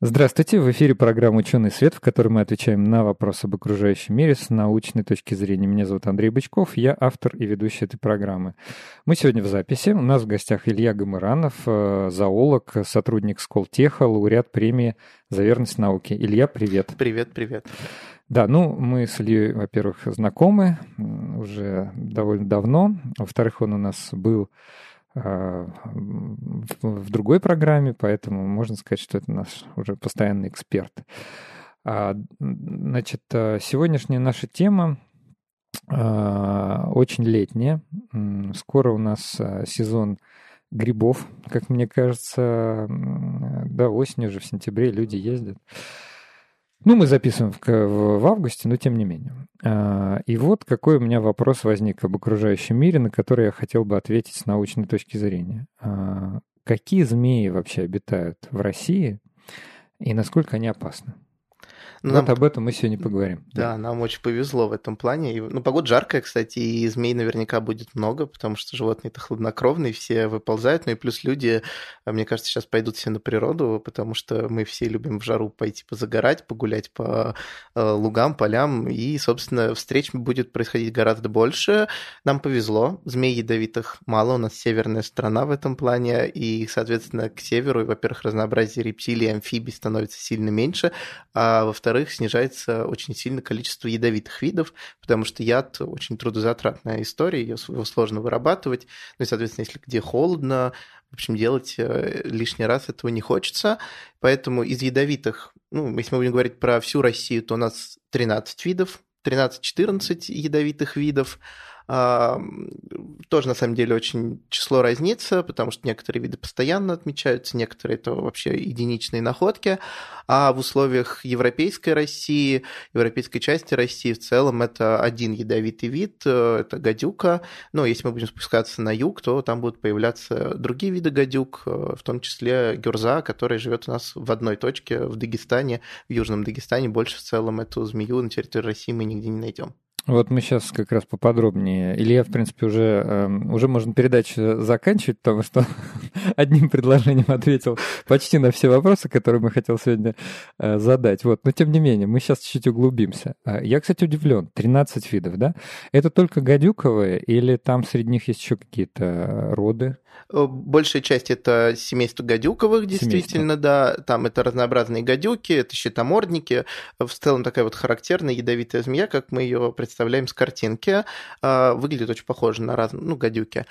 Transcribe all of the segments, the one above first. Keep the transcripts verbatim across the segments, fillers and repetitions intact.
Здравствуйте, в эфире программа «Учёный свет», в которой мы отвечаем на вопросы об окружающем мире с научной точки зрения. Меня зовут Андрей Бычков, я автор и ведущий этой программы. Мы сегодня в записи, у нас в гостях Илья Гомыранов, зоолог, сотрудник Сколтеха, лауреат премии «За верность науке». Илья, привет. Привет, привет. Да, ну мы с Ильей, во-первых, знакомы уже довольно давно, во-вторых, он у нас был в другой программе, поэтому можно сказать, что это наш уже постоянный эксперт. Значит, сегодняшняя наша тема очень летняя. Скоро у нас сезон грибов, как мне кажется. Да, осенью же, в сентябре люди ездят. Ну, мы записываем в, в, в августе, но тем не менее. А, и вот какой у меня вопрос возник об окружающем мире, на который я хотел бы ответить с научной точки зрения. А, какие змеи вообще обитают в России и насколько они опасны? Нам... Вот об этом мы сегодня поговорим. Да, да, нам очень повезло в этом плане. И, ну, погода жаркая, кстати, и змей наверняка будет много, потому что животные-то хладнокровные, все выползают. Ну и плюс люди, мне кажется, сейчас пойдут все на природу, потому что мы все любим в жару пойти позагорать, погулять по лугам, полям. И, собственно, встреч будет происходить гораздо больше. Нам повезло. Змей ядовитых мало. У нас северная страна в этом плане. И, соответственно, к северу, во-первых, разнообразие рептилий и амфибий становится сильно меньше. А во-вторых, Во-вторых, снижается очень сильно количество ядовитых видов, потому что яд очень трудозатратная история, его сложно вырабатывать. Ну и, соответственно, если где холодно, в общем, делать лишний раз этого не хочется. Поэтому из ядовитых, ну, если мы будем говорить про всю Россию, то у нас тринадцать видов, тринадцать-четырнадцать ядовитых видов. Тоже, на самом деле, очень число разнится, потому что некоторые виды постоянно отмечаются, некоторые это вообще единичные находки, а в условиях европейской России, европейской части России в целом это один ядовитый вид, это гадюка, но если мы будем спускаться на юг, то там будут появляться другие виды гадюк, в том числе гюрза, которая живет у нас в одной точке в Дагестане, в Южном Дагестане, больше в целом эту змею на территории России мы нигде не найдем. Вот мы сейчас как раз поподробнее. Илья, в принципе, уже, уже можно передачу заканчивать, потому что одним предложением ответил почти на все вопросы, которые мы хотели сегодня задать. Вот. Но, тем не менее, мы сейчас чуть-чуть углубимся. Я, кстати, удивлен. тринадцать видов, да? Это только гадюковые или там среди них есть еще какие-то роды? Большая часть — это семейство гадюковых, действительно, семейство. Да. Там это разнообразные гадюки, это щитомордники. В целом такая вот характерная ядовитая змея, как мы ее представляем. Представляем с картинки. Выглядит очень похоже на разные, ну, гадюки.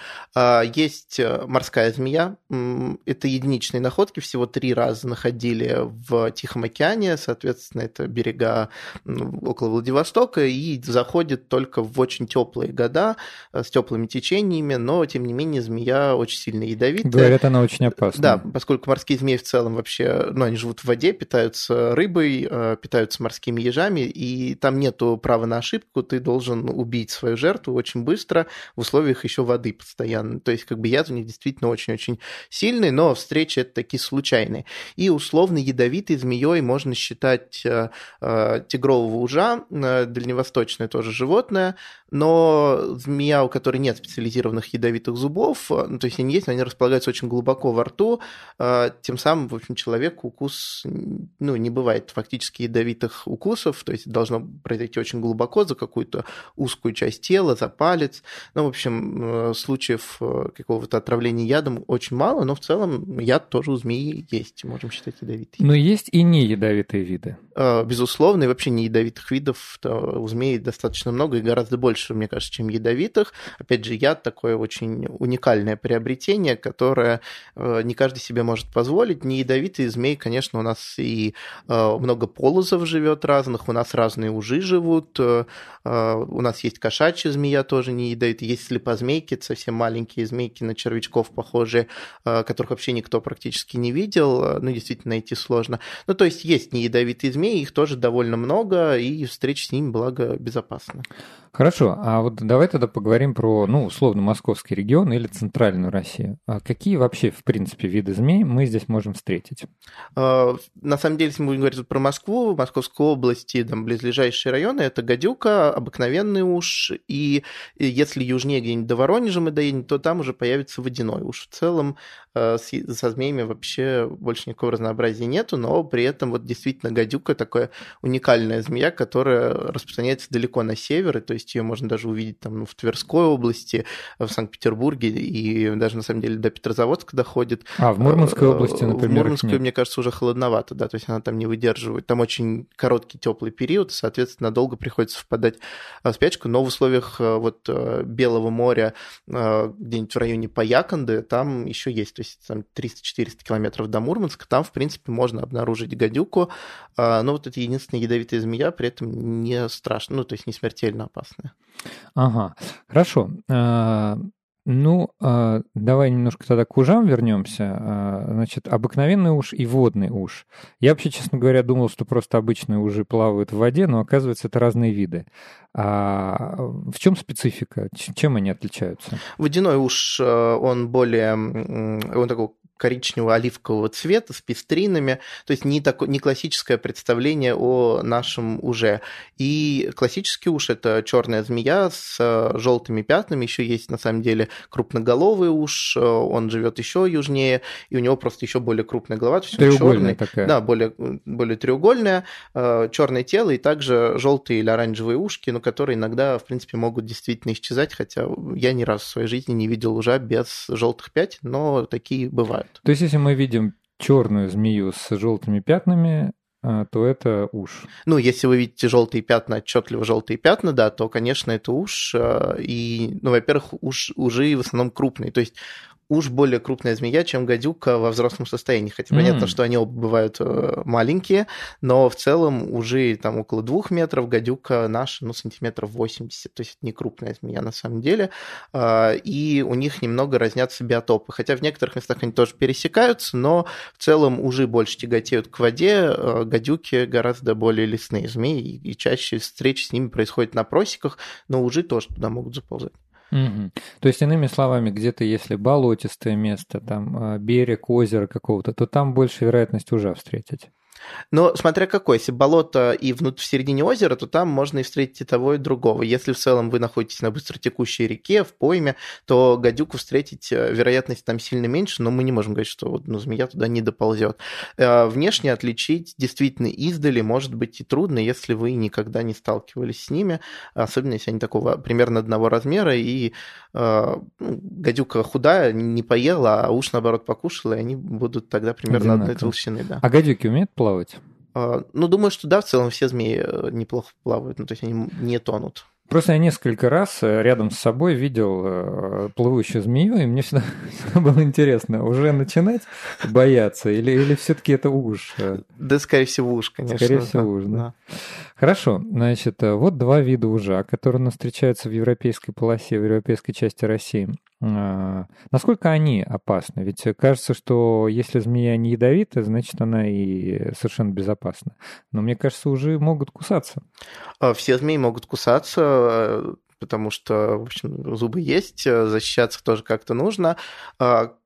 Есть морская змея. Это единичные находки. Всего три раза находили в Тихом океане. Соответственно, это берега около Владивостока. И заходит только в очень теплые года, с теплыми течениями. Но, тем не менее, змея очень сильно ядовитая. Говорят, она очень опасна. Да, поскольку морские змеи в целом вообще, ну, они живут в воде, питаются рыбой, питаются морскими ежами. И там нету права на ошибку. Ты должен убить свою жертву очень быстро в условиях еще воды постоянно. То есть, как бы яд у них действительно очень-очень сильный, но встречи это такие случайные. И условно ядовитой змеей можно считать э, тигрового ужа, э, дальневосточное тоже животное, но змея, у которой нет специализированных ядовитых зубов, э, ну, то есть они есть, но они располагаются очень глубоко во рту, э, тем самым, в общем, человеку укус, ну, не бывает фактически ядовитых укусов, то есть должно произойти очень глубоко, за какую-то узкую часть тела, за палец. Ну, в общем, случаев какого-то отравления ядом очень мало, но в целом яд тоже у змеи есть, можем считать ядовитый. Но есть и не ядовитые виды. Безусловно, и вообще не ядовитых видов у змеи достаточно много и гораздо больше, мне кажется, чем ядовитых. Опять же, яд такое очень уникальное приобретение, которое не каждый себе может позволить. Не ядовитые змеи, конечно, у нас и много полозов живет разных, у нас разные ужи живут. У нас есть кошачья змея, тоже не ядовитая. Есть слепозмейки, совсем маленькие змейки на червячков похожие, которых вообще никто практически не видел. Ну, действительно, найти сложно. Ну, то есть есть неядовитые змеи, их тоже довольно много, и встреча с ними, благо, безопасна. Хорошо, а вот давай тогда поговорим про, ну, условно, московский регион или центральную Россию. А какие вообще, в принципе, виды змей мы здесь можем встретить? На самом деле, если мы будем говорить про Москву, Московскую область и там близлежащие районы, это гадюка, обыкновенный уж, и если южнее где-нибудь до Воронежа мы доедем, то там уже появится водяной уж. В целом со змеями вообще больше никакого разнообразия нету, но при этом вот действительно гадюка такая уникальная змея, которая распространяется далеко на север, и то есть ее можно даже увидеть там, ну, в Тверской области, в Санкт-Петербурге, и даже, на самом деле, до Петрозаводска доходит. А, в Мурманской области, например? В Мурманской, мне кажется, уже холодновато, да, то есть она там не выдерживает. Там очень короткий теплый период, соответственно, долго приходится впадать в спячку, но в условиях вот Белого моря, где-нибудь в районе Паяконды, там еще есть, то есть там триста-четыреста километров до Мурманска, там, в принципе, можно обнаружить гадюку, но вот это единственная ядовитая змея, при этом не страшно, ну, то есть не смертельно опасно. Ага, хорошо. Ну, давай немножко тогда к ужам вернемся. Значит, обыкновенный уж и водный уж. Я вообще, честно говоря, думал, что просто обычные ужи плавают в воде, но оказывается, это разные виды. А в чем специфика? Чем они отличаются? Водяной уж, он более, он такой коричнево-оливкового цвета, с пестринами, то есть не, такое, не классическое представление о нашем уже. И классический уж – это черная змея с желтыми пятнами, еще есть, на самом деле, крупноголовый уж, он живет еще южнее, и у него просто еще более крупная голова. Треугольная такая. Да, более, более треугольная, черное тело и также желтые или оранжевые ушки, ну, которые иногда, в принципе, могут действительно исчезать, хотя я ни разу в своей жизни не видел ужа без желтых пятен, но такие бывают. То есть, если мы видим черную змею с желтыми пятнами, то это уж. Ну, если вы видите желтые пятна, отчетливо желтые пятна, да, то, конечно, это уж. И, ну, во-первых, уж, ужи в основном крупные. То есть уж более крупная змея, чем гадюка во взрослом состоянии. Хотя mm. понятно, что они оба бывают маленькие, но в целом ужи там около двух метров, гадюка наша, ну, сантиметров восемьдесят, то есть не крупная змея на самом деле. И у них немного разнятся биотопы. Хотя в некоторых местах они тоже пересекаются, но в целом ужи больше тяготеют к воде, гадюки гораздо более лесные змеи, и чаще встречи с ними происходят на просеках, но ужи тоже туда могут заползать. Угу. То есть, иными словами, где-то если болотистое место, там берег, озеро какого-то, то там больше вероятность ужа встретить. Но смотря какое, если болото и внутрь в середине озера, то там можно и встретить и того, и другого. Если в целом вы находитесь на быстротекущей реке, в пойме, то гадюку встретить вероятность там сильно меньше, но мы не можем говорить, что, ну, змея туда не доползет. Внешне отличить действительно издали может быть и трудно, если вы никогда не сталкивались с ними, особенно если они такого примерно одного размера, и ну, гадюка худая, не поела, а уж наоборот покушала, и они будут тогда примерно одинаково. Одной толщины. Да. А гадюки умеют плавать? Плавать. Ну, думаю, что да, в целом все змеи неплохо плавают, ну, то есть они не тонут. Просто я несколько раз рядом с собой видел плавающую змею, и мне всегда, всегда было интересно, уже начинать бояться или, или все-таки это уж? Да, скорее всего, уж, конечно. Скорее всего, да, уж, да. да. Хорошо, значит, вот два вида ужа, которые у нас встречаются в европейской полосе, в европейской части России. Насколько они опасны? Ведь кажется, что если змея не ядовита, значит, она и совершенно безопасна. Но мне кажется, ужи могут кусаться. Все змеи могут кусаться, потому что, в общем, зубы есть, защищаться тоже как-то нужно.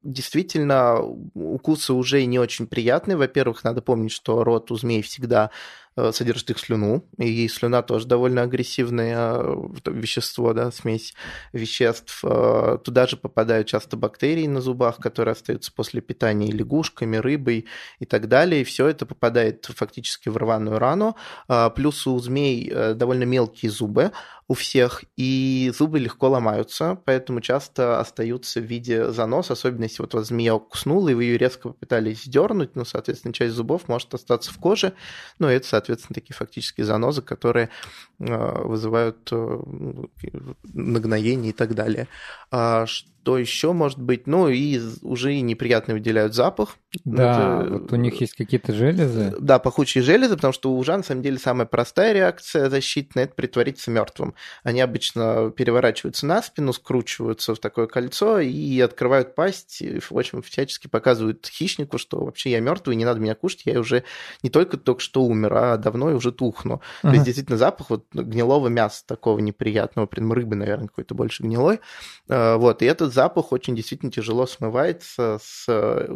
Действительно, укусы уже не очень приятные. Во-первых, надо помнить, что рот у змей всегда содержит их слюну, и слюна тоже довольно агрессивное вещество, да, смесь веществ. Туда же попадают часто бактерии на зубах, которые остаются после питания лягушками, рыбой и так далее. И все это попадает фактически в рваную рану. Плюс у змей довольно мелкие зубы у всех, и зубы легко ломаются, поэтому часто остаются в виде заноса, особенно если вот вас змея укуснула, и вы ее резко попытались дернуть, ну, соответственно, часть зубов может остаться в коже, но это, соответственно, такие фактические занозы, которые вызывают нагноение и так далее. что еще может быть? Ну, и уже неприятно выделяют запах. Да, это... вот у них есть какие-то железы. Да, пахучие железы, потому что у ужа, на самом деле, самая простая реакция защитная – это притвориться мертвым. Они обычно переворачиваются на спину, скручиваются в такое кольцо и открывают пасть, и, в общем, всячески показывают хищнику, что вообще я мертвый, не надо меня кушать, я уже не только только что умер, а давно я уже тухну. Ага. То есть, действительно, запах вот гнилого мяса такого неприятного, прям рыбы, наверное, какой-то больше гнилой. Вот, и этот запах очень действительно тяжело смывается с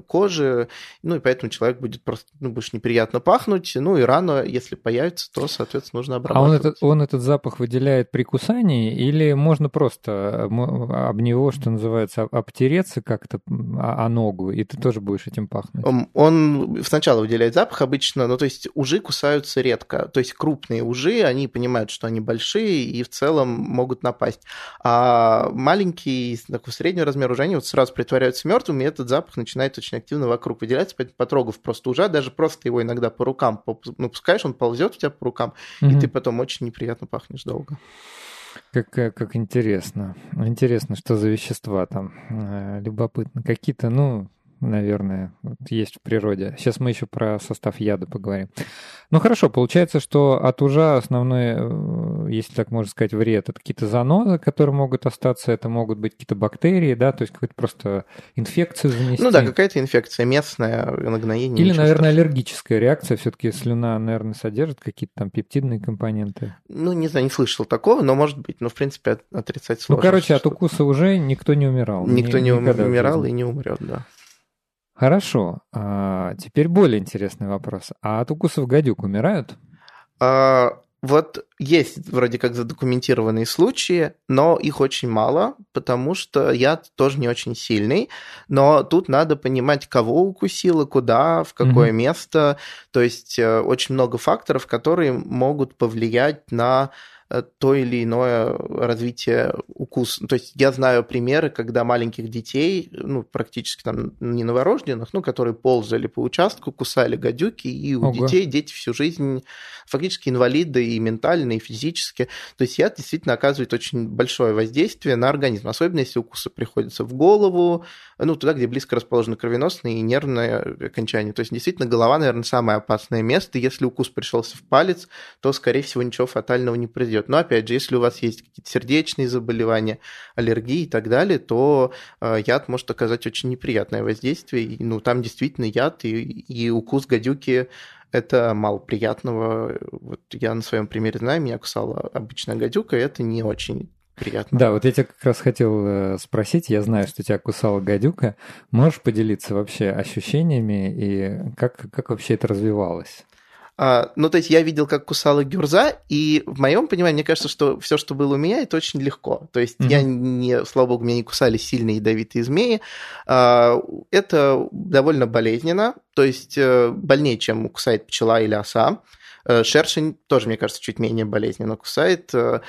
кожи, ну, и поэтому человек будет просто, ну, больше неприятно пахнуть, ну, и рано, если появится, то, соответственно, нужно обрабатывать. А он этот, он этот запах выделяет при кусании или можно просто об него, что называется, обтереться как-то о ногу, и ты тоже будешь этим пахнуть? Он сначала выделяет запах обычно, ну, то есть ужи кусаются редко, то есть крупные ужи, они понимают, что они большие и в целом могут напасть, а маленькие, такой среднего размера уже они вот сразу притворяются мертвыми, и этот запах начинает очень активно вокруг выделяться, поэтому потрогав просто ужа, даже просто его иногда по рукам, ну, пускаешь, он ползет у тебя по рукам, mm-hmm. и ты потом очень неприятно пахнешь долго. Как, как интересно. Интересно, что за вещества там. Любопытно. Какие-то, ну, наверное, есть в природе. Сейчас мы еще про состав яда поговорим. Ну, хорошо, получается, что от ужа основной, если так можно сказать, вред — это какие-то занозы, которые могут остаться, это могут быть какие-то бактерии, да, то есть какую-то просто инфекцию занести. Ну да, какая-то инфекция местная, нагноение. Или, наверное, страшного. Аллергическая реакция, все-таки слюна, наверное, содержит какие-то там пептидные компоненты. Ну, не знаю, не слышал такого, но, может быть, но, в принципе, отрицать сложно. Ну, короче, что-то. От укуса уже никто не умирал. Никто не умирал и не умрет, да. Хорошо. А теперь более интересный вопрос. А от укусов гадюк умирают? А, вот есть вроде как задокументированные случаи, но их очень мало, потому что яд тоже не очень сильный. Но тут надо понимать, кого укусило, куда, в какое mm-hmm. место. То есть очень много факторов, которые могут повлиять на... то или иное развитие укуса. То есть я знаю примеры, когда маленьких детей, ну, практически там не новорожденных, ну, которые ползали по участку, кусали гадюки, и у Ого. детей дети всю жизнь фактически инвалиды и ментально, и физически. То есть яд действительно оказывает очень большое воздействие на организм, особенно если укусы приходятся в голову, ну, туда, где близко расположены кровеносные и нервные окончания. То есть действительно голова, наверное, самое опасное место. Если укус пришелся в палец, то, скорее всего, ничего фатального не произойдет. Но, опять же, если у вас есть какие-то сердечные заболевания, аллергии и так далее, то яд может оказать очень неприятное воздействие. Ну, там действительно яд и, и укус гадюки – это мало приятного. Вот я на своем примере знаю, меня кусала обычная гадюка, и это не очень приятно. Да, вот я тебя как раз хотел спросить, я знаю, что тебя кусала гадюка. Можешь поделиться вообще ощущениями и как, как вообще это развивалось? А, ну, то есть я видел, как кусала гюрза, и в моем понимании, мне кажется, что все, что было у меня, это очень легко. То есть mm-hmm. я не, слава богу, меня не кусали сильные ядовитые змеи. А, это довольно болезненно, то есть больнее, чем кусает пчела или оса. Шершень тоже, мне кажется, чуть менее болезненно кусает. То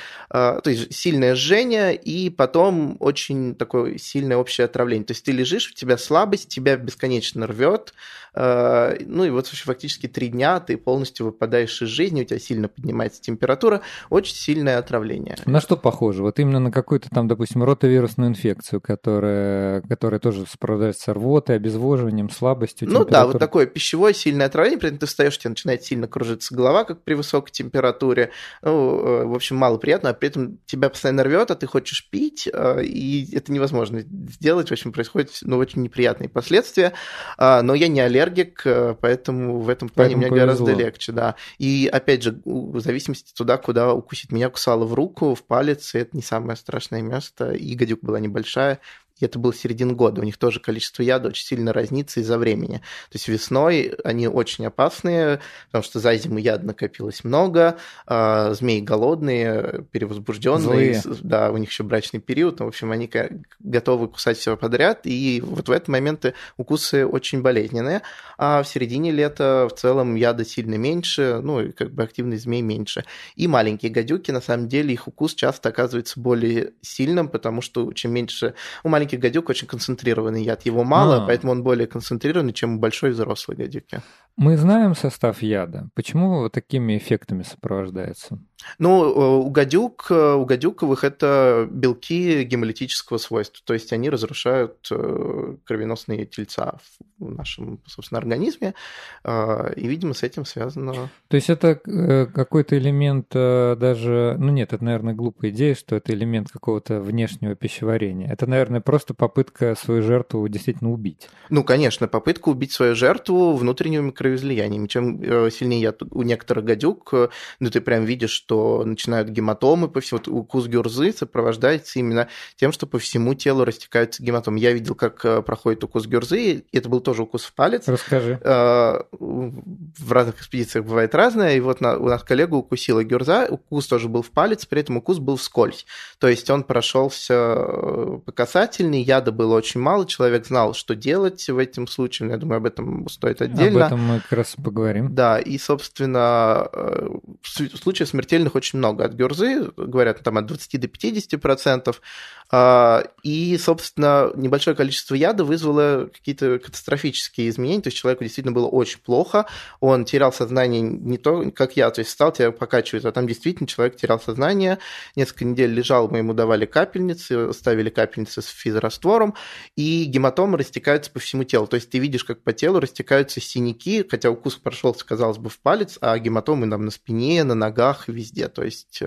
есть сильное жжение и потом очень такое сильное общее отравление. То есть ты лежишь, у тебя слабость, тебя бесконечно рвет. Ну и вот фактически три дня ты полностью выпадаешь из жизни, у тебя сильно поднимается температура, очень сильное отравление. На что похоже? Вот именно на какую-то там, допустим, ротовирусную инфекцию, которая, которая тоже сопровождается рвотой, обезвоживанием, слабостью, температурой. Ну да, вот такое пищевое сильное отравление, при этом ты встаешь, у тебя начинает сильно кружиться голова, голова, как при высокой температуре, ну, в общем, мало приятного, а при этом тебя постоянно рвет, а ты хочешь пить, и это невозможно сделать, в общем, происходят, ну, очень неприятные последствия, но я не аллергик, поэтому в этом плане мне гораздо легче, да, и, опять же, в зависимости туда, куда укусит, меня кусало в руку, в палец, и это не самое страшное место, и гадюка была небольшая, и это было середина года, у них тоже количество яда очень сильно разнится из-за времени. То есть весной они очень опасные, потому что за зиму яда накопилось много, а змеи голодные, перевозбужденные, да, у них еще брачный период, ну, в общем, они готовы кусать все подряд, и вот в этот момент укусы очень болезненные, а в середине лета в целом яда сильно меньше, ну и как бы активных змей меньше. И маленькие гадюки, на самом деле, их укус часто оказывается более сильным, потому что чем меньше... У маленьких гадюк очень концентрированный яд, его мало, а. поэтому он более концентрированный, чем у большой взрослой гадюки. Мы знаем состав яда. Почему вот такими эффектами сопровождается? Ну, у гадюк, у гадюковых это белки гемолитического свойства, то есть они разрушают кровеносные тельца в нашем, собственно, организме, и, видимо, с этим связано... То есть это какой-то элемент даже... Ну нет, это, наверное, глупая идея, что это элемент какого-то внешнего пищеварения. Это, наверное, просто попытка свою жертву действительно убить. Ну, конечно, попытка убить свою жертву внутренними кровоизлияниями. Чем сильнее яд у некоторых гадюк, ну ты прям видишь, что начинают гематомы по всему. Вот укус гюрзы сопровождается именно тем, что по всему телу растекаются гематомы. Я видел, как проходит укус гюрзы, и это был тоже укус в палец. Расскажи. В разных экспедициях бывает разное, и вот у нас коллегу укусила гюрза, укус тоже был в палец, при этом укус был вскользь. То есть он прошелся по касательной, яда было очень мало, человек знал, что делать в этом случае. Я думаю, об этом стоит отдельно. Об этом мы как раз поговорим. Да, и, собственно, в случае смерти очень много от гюрзы, говорят, там от двадцати до пятидесяти процентов, и, собственно, небольшое количество яда вызвало какие-то катастрофические изменения, то есть человеку действительно было очень плохо, он терял сознание не то, как я, то есть встал, тебя покачивает, а там действительно человек терял сознание, несколько недель лежал, мы ему давали капельницы, ставили капельницы с физраствором, и гематомы растекаются по всему телу, то есть ты видишь, как по телу растекаются синяки, хотя укус прошелся, казалось бы, в палец, а гематомы там на спине, на ногах, везде, то есть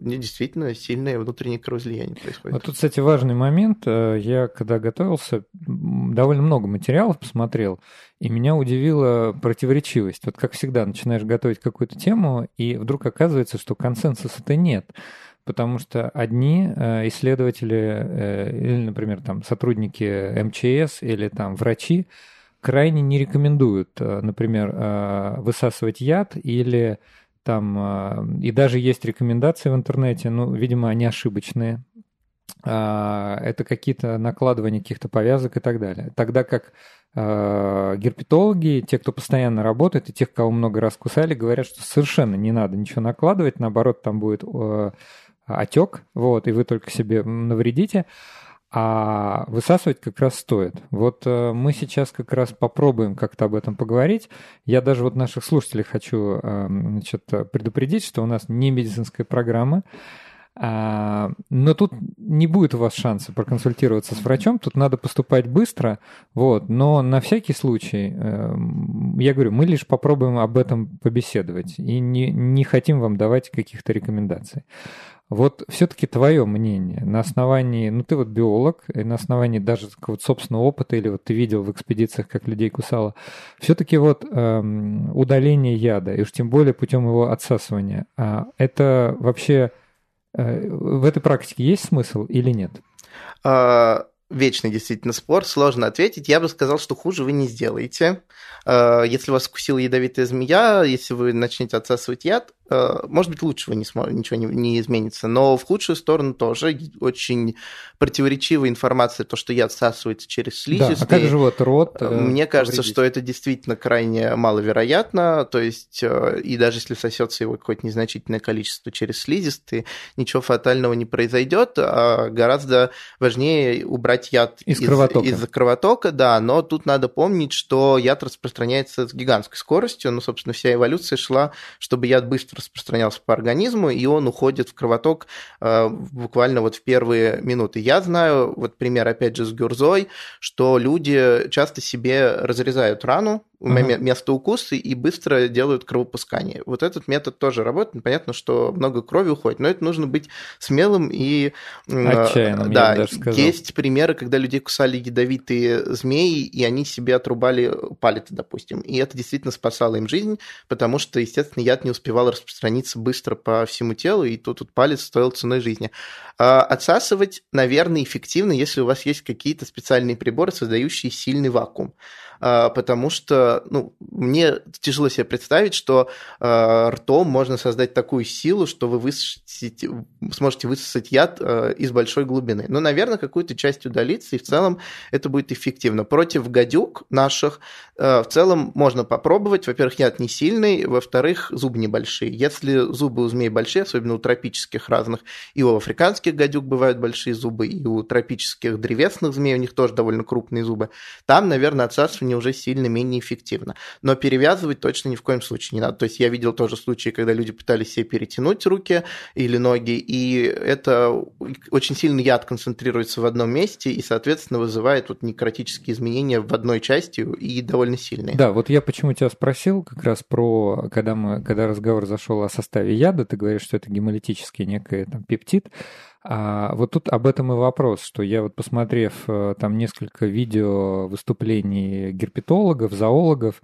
действительно сильное внутреннее кровоизлияние происходит. Вот тут, кстати, важный момент. Я, когда готовился, довольно много материалов посмотрел, и меня удивила противоречивость. Вот как всегда, начинаешь готовить какую-то тему, и вдруг оказывается, что консенсуса-то нет. Потому что одни исследователи, или, например, там, сотрудники эм че эс или там, врачи, крайне не рекомендуют, например, высасывать яд или... Там, и даже есть рекомендации в интернете, ну, видимо, они ошибочные. Это какие-то накладывания каких-то повязок и так далее. Тогда как герпетологи, те, кто постоянно работает, и тех, кого много раз кусали, говорят, что совершенно не надо ничего накладывать, наоборот, там будет отек, вот, и вы только себе навредите. А высасывать как раз стоит. Вот мы сейчас как раз попробуем как-то об этом поговорить. Я даже вот наших слушателей хочу, значит, предупредить, что у нас не медицинская программа. Но тут не будет у вас шанса проконсультироваться с врачом, тут надо поступать быстро, вот. Но на всякий случай, я говорю, мы лишь попробуем об этом побеседовать и не, не хотим вам давать каких-то рекомендаций. Вот все-таки твое мнение на основании, ну ты вот биолог, и на основании даже вот собственного опыта, или вот ты видел в экспедициях, как людей кусало, все-таки вот эм, удаление яда, и уж тем более путем его отсасывания, а это вообще... В этой практике есть смысл или нет? Вечный действительно спор, сложно ответить. Я бы сказал, что хуже вы не сделаете. Если вас укусила ядовитая змея, если вы начнете отсасывать яд, может быть, лучше вы не сможете, ничего не, не изменится, но в худшую сторону тоже очень противоречивая информация, то, что яд всасывается через слизистые. Да, а как же вот рот? Мне кажется, повредить? Что это действительно крайне маловероятно, то есть и даже если всосется его какое-то незначительное количество через слизистые, ничего фатального не произойдет, а гораздо важнее убрать яд из, из кровотока. Из кровотока, да, но тут надо помнить, что яд распространяется с гигантской скоростью, ну, собственно, вся эволюция шла, чтобы яд быстро распространялся по организму, и он уходит в кровоток э, буквально вот в первые минуты. Я знаю, вот пример, опять же, с гюрзой, что люди часто себе разрезают рану, Uh-huh. место укуса и быстро делают кровопускание. Вот этот метод тоже работает. Понятно, что много крови уходит, но это нужно быть смелым и... Отчаянным, да, я даже сказал. Есть примеры, когда людей кусали ядовитые змеи, и они себе отрубали палец, допустим. И это действительно спасало им жизнь, потому что, естественно, яд не успевал распространиться быстро по всему телу, и тут вот палец стоил ценой жизни. Отсасывать, наверное, эффективно, если у вас есть какие-то специальные приборы, создающие сильный вакуум. Потому что, ну, мне тяжело себе представить, что э, ртом можно создать такую силу, что вы высосите, сможете высосать яд э, из большой глубины. Но, наверное, какую-то часть удалится, и в целом это будет эффективно. Против гадюк наших э, в целом можно попробовать. Во-первых, яд не сильный, во-вторых, зубы небольшие. Если зубы у змей большие, особенно у тропических разных, и у африканских гадюк бывают большие зубы, и у тропических древесных змей, у них тоже довольно крупные зубы, там, наверное, отсасывание уже сильно менее эффективно. Но перевязывать точно ни в коем случае не надо. То есть я видел тоже случаи, когда люди пытались себе перетянуть руки или ноги, и это очень сильно яд концентрируется в одном месте и, соответственно, вызывает вот некротические изменения в одной части и довольно сильные. Да, вот я почему тебя спросил как раз про, когда, мы, когда разговор зашел о составе яда, ты говоришь, что это гемолитический некий там, пептид. А вот тут об этом и вопрос, что я вот посмотрев там несколько видео выступлений герпетологов, зоологов,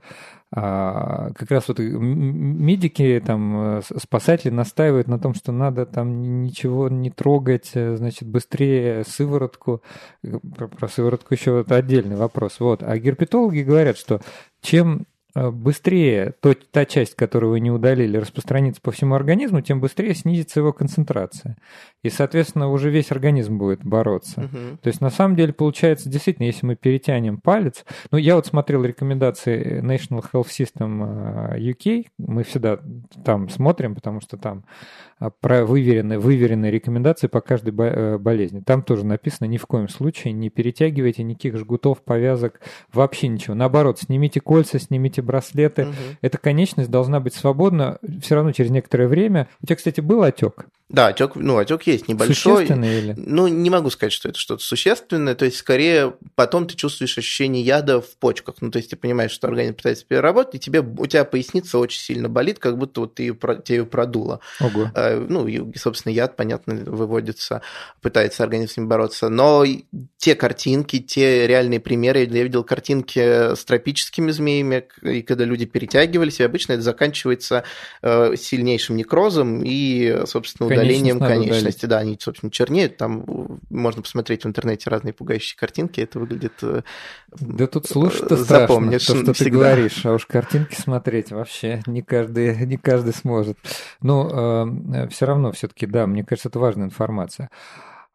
как раз вот медики, там, спасатели настаивают на том, что надо там ничего не трогать, значит, быстрее сыворотку. Про, про сыворотку еще вот отдельный вопрос. Вот. А герпетологи говорят, что чем быстрее то, та часть, которую вы не удалили, распространится по всему организму, тем быстрее снизится его концентрация. И, соответственно, уже весь организм будет бороться. Угу. То есть, на самом деле, получается, действительно, если мы перетянем палец... Ну, я вот смотрел рекомендации National Health System ю кей. Мы всегда там смотрим, потому что там выверенные, выверенные рекомендации по каждой болезни. Там тоже написано ни в коем случае не перетягивайте никаких жгутов, повязок, вообще ничего. Наоборот, снимите кольца, снимите браслеты. Угу. Эта конечность должна быть свободна. Все равно через некоторое время... У тебя, кстати, был отек? Да, отек, ну, отек есть небольшой. Существенный или? Ну, не могу сказать, что это что-то существенное. То есть, скорее, потом ты чувствуешь ощущение яда в почках. Ну, то есть, ты понимаешь, что организм пытается переработать, и тебе, у тебя поясница очень сильно болит, как будто вот ты ее, тебе ее продуло. Ого. Ну, и, собственно, яд, понятно, выводится, пытается организм с ним бороться. Но те картинки, те реальные примеры, я видел картинки с тропическими змеями, и когда люди перетягивались, и обычно это заканчивается сильнейшим некрозом и, собственно, удалением конечности. Да, они, собственно, чернеют. Там можно посмотреть в интернете разные пугающие картинки. Это выглядит... Да тут слушать-то страшно, то, что ты говоришь. А уж картинки смотреть вообще не каждый, не каждый сможет. Но э, все равно, все-таки, да, мне кажется, это важная информация.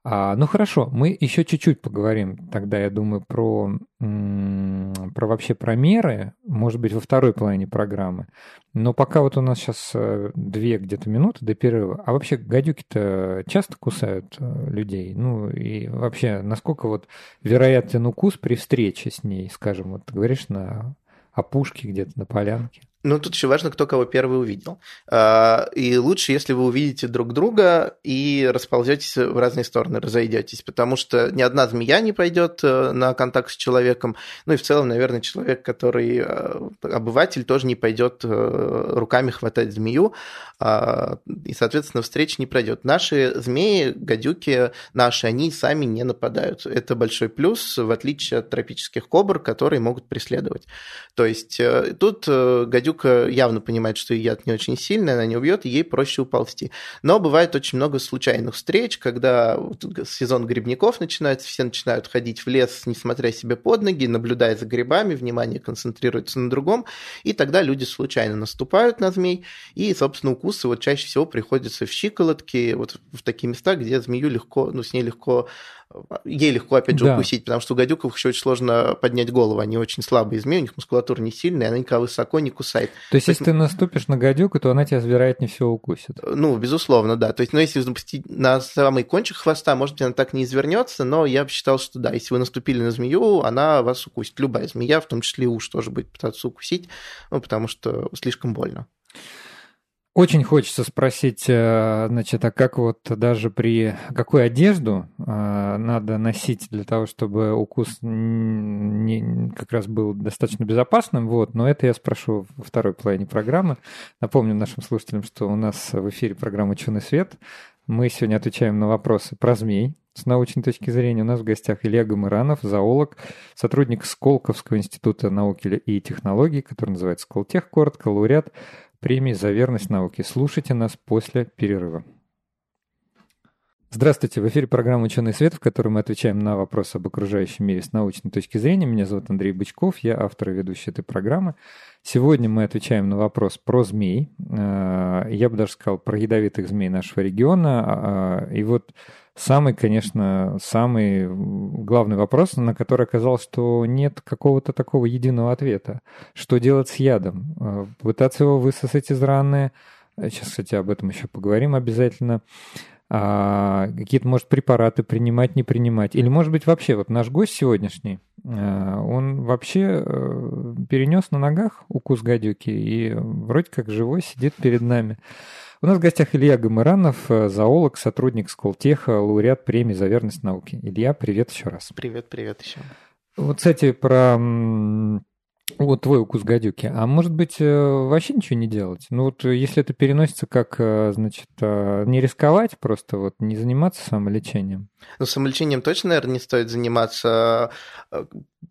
А, ну хорошо, мы еще чуть-чуть поговорим тогда, я думаю, про, про вообще про меры, может быть, во второй половине программы. Но пока вот у нас сейчас две где-то минуты до перерыва. А вообще гадюки-то часто кусают людей? Ну и вообще, насколько вот вероятен укус при встрече с ней, скажем, вот ты говоришь, на опушке где-то, на полянке? Ну, тут еще важно, кто кого первый увидел. И лучше, если вы увидите друг друга и расползетесь в разные стороны, разойдетесь, потому что ни одна змея не пойдет на контакт с человеком. Ну и в целом, наверное, человек, который обыватель, тоже не пойдет руками хватать змею, и, соответственно, встреча не пройдет. Наши змеи, гадюки наши, они сами не нападают. Это большой плюс, в отличие от тропических кобр, которые могут преследовать. То есть тут гадюки явно понимает, что яд не очень сильный, она не убьет, и ей проще уползти. Но бывает очень много случайных встреч, когда сезон грибников начинается, все начинают ходить в лес, не смотря себе под ноги, наблюдая за грибами, внимание концентрируется на другом, и тогда люди случайно наступают на змей, и, собственно, укусы вот чаще всего приходятся в щиколотки, вот в такие места, где змею легко, ну, с ней легко... Ей легко, опять же, да. укусить, потому что у гадюков еще очень сложно поднять голову. Они очень слабые змеи, у них мускулатура не сильная, она никого высоко не кусает. То есть, то если есть... ты наступишь на гадюку, то она тебя, вероятнее всего, укусит? Ну, безусловно, да. То есть, ну, если наступить на самый кончик хвоста, может быть, она так не извернется, но я бы считал, что да, если вы наступили на змею, она вас укусит. Любая змея, в том числе и уж, тоже будет пытаться укусить, ну, потому что слишком больно. Очень хочется спросить, значит, а как вот даже при... Какую одежду надо носить для того, чтобы укус не, как раз был достаточно безопасным? Вот. Но это я спрошу во второй половине программы. Напомню нашим слушателям, что у нас в эфире программа «Учёный свет». Мы сегодня отвечаем на вопросы про змей с научной точки зрения. У нас в гостях Илья Гомыранов, зоолог, сотрудник Сколковского института науки и технологий, который называется «Сколтех», коротко, лауреат премии «За верность науке». Слушайте нас после перерыва. Здравствуйте, в эфире программа «Ученый свет», в которой мы отвечаем на вопросы об окружающем мире с научной точки зрения. Меня зовут Андрей Бычков, я автор и ведущий этой программы. Сегодня мы отвечаем на вопрос про змей. Я бы даже сказал, про ядовитых змей нашего региона. И вот самый, конечно, самый главный вопрос, на который оказалось, что нет какого-то такого единого ответа. Что делать с ядом? Пытаться его высосать из раны? Сейчас, кстати, об этом еще поговорим обязательно. А, какие-то, может, препараты принимать, не принимать. Или, может быть, вообще, вот наш гость сегодняшний, он вообще перенес на ногах укус гадюки и вроде как живой сидит перед нами. У нас в гостях Илья Гомыранов, зоолог, сотрудник Сколтеха, лауреат премии за верность науке. Илья, привет еще раз. Привет, привет еще. Вот, кстати, про... Вот твой укус гадюки. А может быть, вообще ничего не делать? Ну вот если это переносится как, значит, не рисковать просто, вот не заниматься самолечением? Ну, самолечением точно, наверное, не стоит заниматься.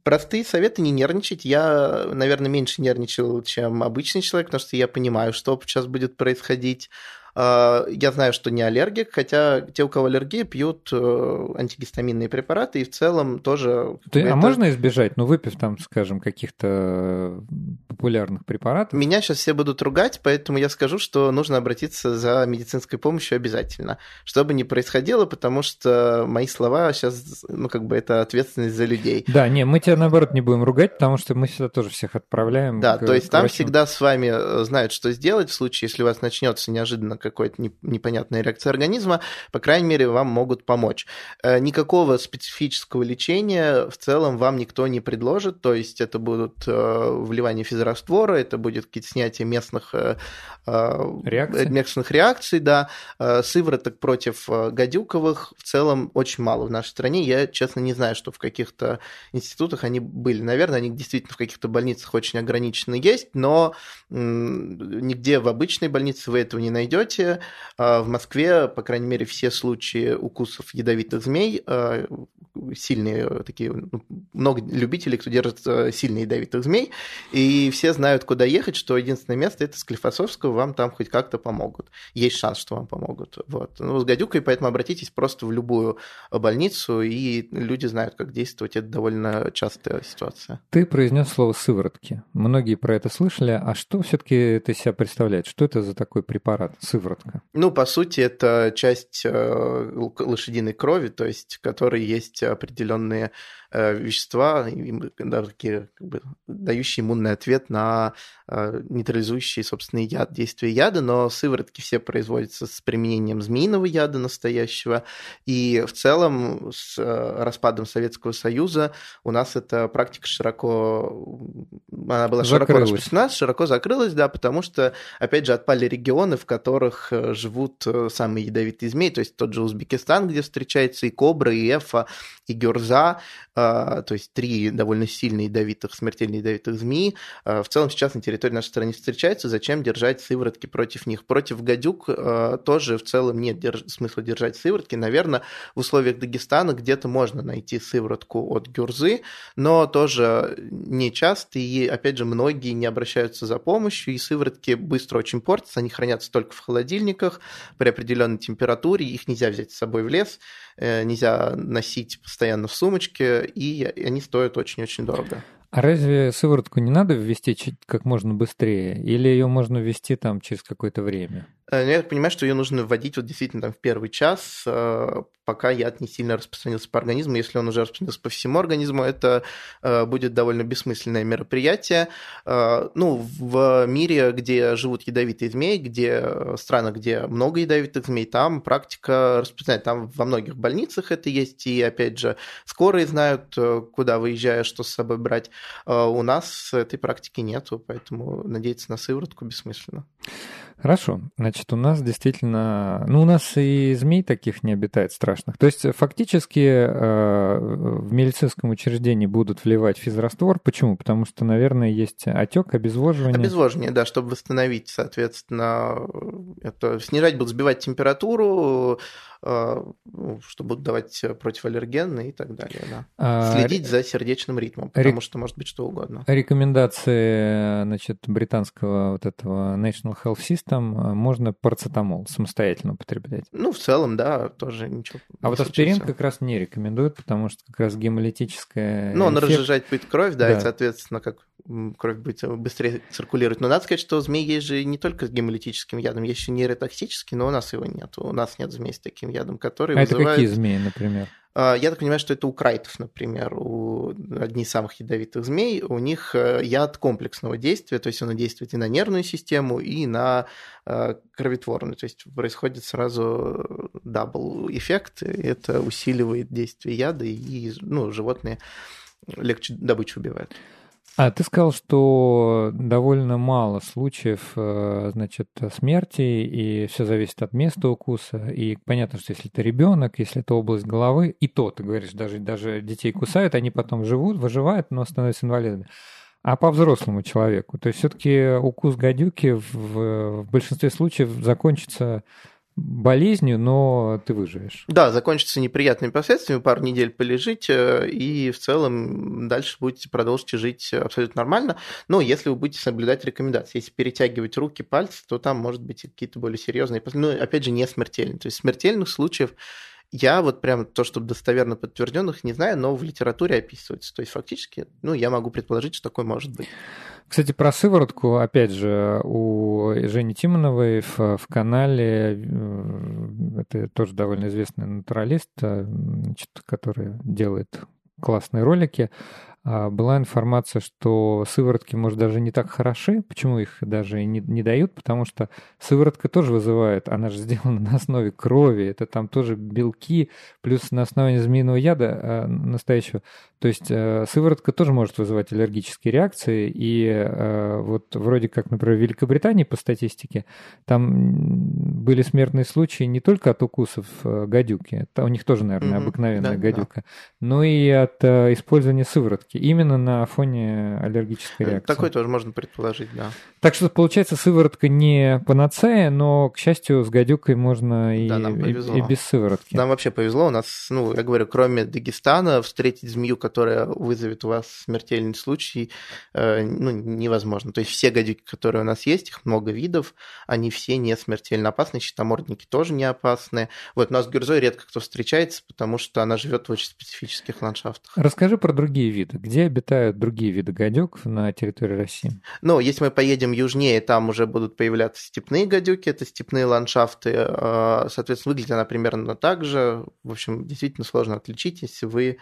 Простые советы: не нервничать. Я, наверное, меньше нервничал, чем обычный человек, потому что я понимаю, что сейчас будет происходить. Я знаю, что не аллергик, хотя те, у кого аллергия, пьют антигистаминные препараты и в целом тоже... Ты, это... А можно избежать, ну, выпив там, скажем, каких-то популярных препаратов? Меня сейчас все будут ругать, поэтому я скажу, что нужно обратиться за медицинской помощью обязательно, что бы ни происходило, потому что мои слова сейчас, ну, как бы это ответственность за людей. Да, не, мы тебя, наоборот, не будем ругать, потому что мы всегда тоже всех отправляем. Да, к, то есть там врачам всегда с вами знают, что сделать в случае, если у вас начнется неожиданно какой-то непонятная реакция организма, по крайней мере, вам могут помочь. Никакого специфического лечения в целом вам никто не предложит, то есть это будут вливание физраствора, это будет какие-то снятия местных реакций, местных реакций да. Сывороток против гадюковых в целом очень мало в нашей стране. Я, честно, не знаю, что в каких-то институтах они были. Наверное, они действительно в каких-то больницах очень ограничены есть, но нигде в обычной больнице вы этого не найдете. В Москве, по крайней мере, все случаи укусов ядовитых змей, сильные такие, много любителей, кто держит сильные ядовитых змей, и все знают, куда ехать, что единственное место – это Склифосовского, вам там хоть как-то помогут. Есть шанс, что вам помогут. Вот. Ну, с гадюкой, поэтому обратитесь просто в любую больницу, и люди знают, как действовать. Это довольно частая ситуация. Ты произнес слово «сыворотки». Многие про это слышали. А что все-таки это из себя представляет? Что это за такой препарат? Сыворотка. Ну, по сути, это часть лошадиной крови, то есть, в которой есть определенные вещества, такие, как бы, дающие иммунный ответ на нейтрализующие, собственно, яд, действие яда, но сыворотки все производятся с применением змеиного яда настоящего, и в целом с распадом Советского Союза у нас эта практика широко... Она была широко распространена, широко закрылась, да, потому что, опять же, отпали регионы, в которых живут самые ядовитые змеи, то есть тот же Узбекистан, где встречаются и кобра, и эфа, и гюрза, то есть три довольно сильные ядовитых, смертельно ядовитых змеи. В целом сейчас на территории нашей страны встречаются. Зачем держать сыворотки против них? Против гадюк тоже в целом нет смысла держать сыворотки. Наверное, в условиях Дагестана где-то можно найти сыворотку от гюрзы, но тоже не часто, и, опять же, многие не обращаются за помощью, и сыворотки быстро очень портятся, они хранятся только в холодильниках при определенной температуре, их нельзя взять с собой в лес, нельзя носить постоянно в сумочке, и они стоят очень-очень дорого. А разве сыворотку не надо ввести как можно быстрее? Или ее можно ввести там через какое-то время? Я понимаю, что ее нужно вводить вот действительно там в первый час, пока яд не сильно распространился по организму. Если он уже распространился по всему организму, это будет довольно бессмысленное мероприятие. Ну, в мире, где живут ядовитые змеи, где в странах, где много ядовитых змей, там практика распространяется. Там во многих больницах это есть, и, опять же, скорые знают, куда выезжая, что с собой брать. У нас этой практики нету, поэтому надеяться на сыворотку бессмысленно. Хорошо. Значит, у нас действительно... Ну, у нас и змей таких не обитает страшных. То есть фактически э, в медицинском учреждении будут вливать физраствор. Почему? Потому что, наверное, есть отек, обезвоживание. Обезвоживание, да, чтобы восстановить, соответственно, это снижать будут, сбивать температуру, э, что будут давать противоаллергенные и так далее. Да. А, Следить ре... за сердечным ритмом, потому ре... что может быть что угодно. Рекомендации, значит, британского вот этого National Health System. Там можно парацетамол самостоятельно употреблять. Ну, в целом, да, тоже ничего. А не вот случится. Аспирин как раз не рекомендуют, потому что как раз гемолитическая... Ну, он эффект... разжижать будет кровь, да, да, и, соответственно, как кровь будет быстрее циркулировать. Но надо сказать, что змей есть же не только с гемолитическим ядом, есть еще нейротоксический, но у нас его нет. У нас нет змей с таким ядом, который а вызывает... А это какие змеи, например? Я так понимаю, что это у крайтов, например, у одни из самых ядовитых змей, у них яд комплексного действия, то есть оно действует и на нервную систему, и на кровотворную, то есть происходит сразу дабл-эффект, это усиливает действие яда, и ну, животные легче добычу убивают. А ты сказал, что довольно мало случаев, значит, смерти, и все зависит от места укуса. И понятно, что если это ребенок, если это область головы, и то, ты говоришь, даже, даже детей кусают, они потом живут, выживают, но становятся инвалидами. А по взрослому человеку? То есть все-таки укус гадюки в, в большинстве случаев закончится болезнью, но ты выживешь. Да, закончится неприятными последствиями, пару недель полежите, и в целом дальше будете продолжить жить абсолютно нормально, но если вы будете соблюдать рекомендации. Если перетягивать руки, пальцы, то там, может быть, какие-то более серьезные последствия, но, опять же, не смертельные. То есть смертельных случаев я вот прям то, что достоверно подтвержденных, не знаю, но в литературе описывается. То есть фактически, ну, я могу предположить, что такое может быть. Кстати, про сыворотку, опять же, у Жени Тимоновой в, в канале, это тоже довольно известный натуралист, значит, который делает классные ролики, была информация, что сыворотки, может, даже не так хороши, почему их даже не, не дают, потому что сыворотка тоже вызывает, она же сделана на основе крови, это там тоже белки, плюс на основе змеиного яда настоящего. То есть сыворотка тоже может вызывать аллергические реакции, и вот вроде как, например, в Великобритании по статистике там были смертные случаи не только от укусов гадюки, у них тоже, наверное, mm-hmm. обыкновенная да, гадюка, да. но и от использования сыворотки. Именно на фоне аллергической реакции. Такое тоже можно предположить, да. Так что, получается, сыворотка не панацея, но, к счастью, с гадюкой можно и, да, и, и без сыворотки. Нам вообще повезло. У нас, ну, я говорю, кроме Дагестана, встретить змею, которая вызовет у вас смертельный случай, э, ну, невозможно. То есть все гадюки, которые у нас есть, их много видов, они все не смертельно опасны, щитомордники тоже не опасны. Вот у нас с гюрзой редко кто встречается, потому что она живет в очень специфических ландшафтах. Расскажи про другие виды. Где обитают другие виды гадюк на территории России? Ну, если мы поедем южнее, там уже будут появляться степные гадюки, это степные ландшафты, соответственно, выглядит она примерно так же, в общем, действительно сложно отличить, если вы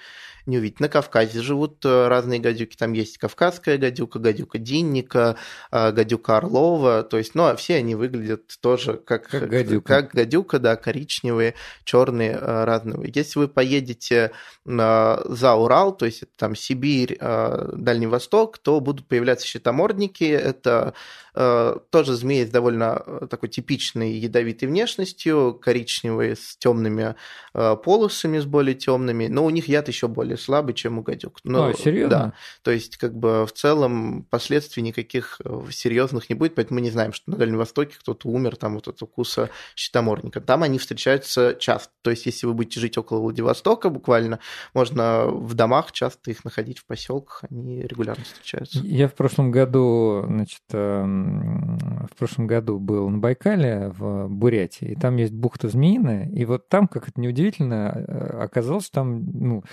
не увидите. На Кавказе живут разные гадюки, там есть кавказская гадюка, гадюка динника, гадюка орлова, то есть, ну, все они выглядят тоже как, как, гадюка. как гадюка, да, коричневые, черные, разные. Если вы поедете за Урал, то есть это там Сибирь, Дальний Восток, то будут появляться щитомордники. Это э, тоже змеи с довольно такой типичной ядовитой внешностью, коричневые с темными э, полосами, с более темными, но у них яд еще более слабый, чем у гадюк. Но, а, серьезно? Да. То есть, как бы в целом последствий никаких серьезных не будет, поэтому мы не знаем, что на Дальнем Востоке кто-то умер там вот от укуса щитомордника. Там они встречаются часто. То есть, если вы будете жить около Владивостока, буквально можно в домах часто их находить. В поселках они регулярно встречаются. Я в прошлом году, значит, в прошлом году был на Байкале в Бурятии, и там есть бухта Змеиная, и вот там, как это неудивительно, оказалось, там, ну,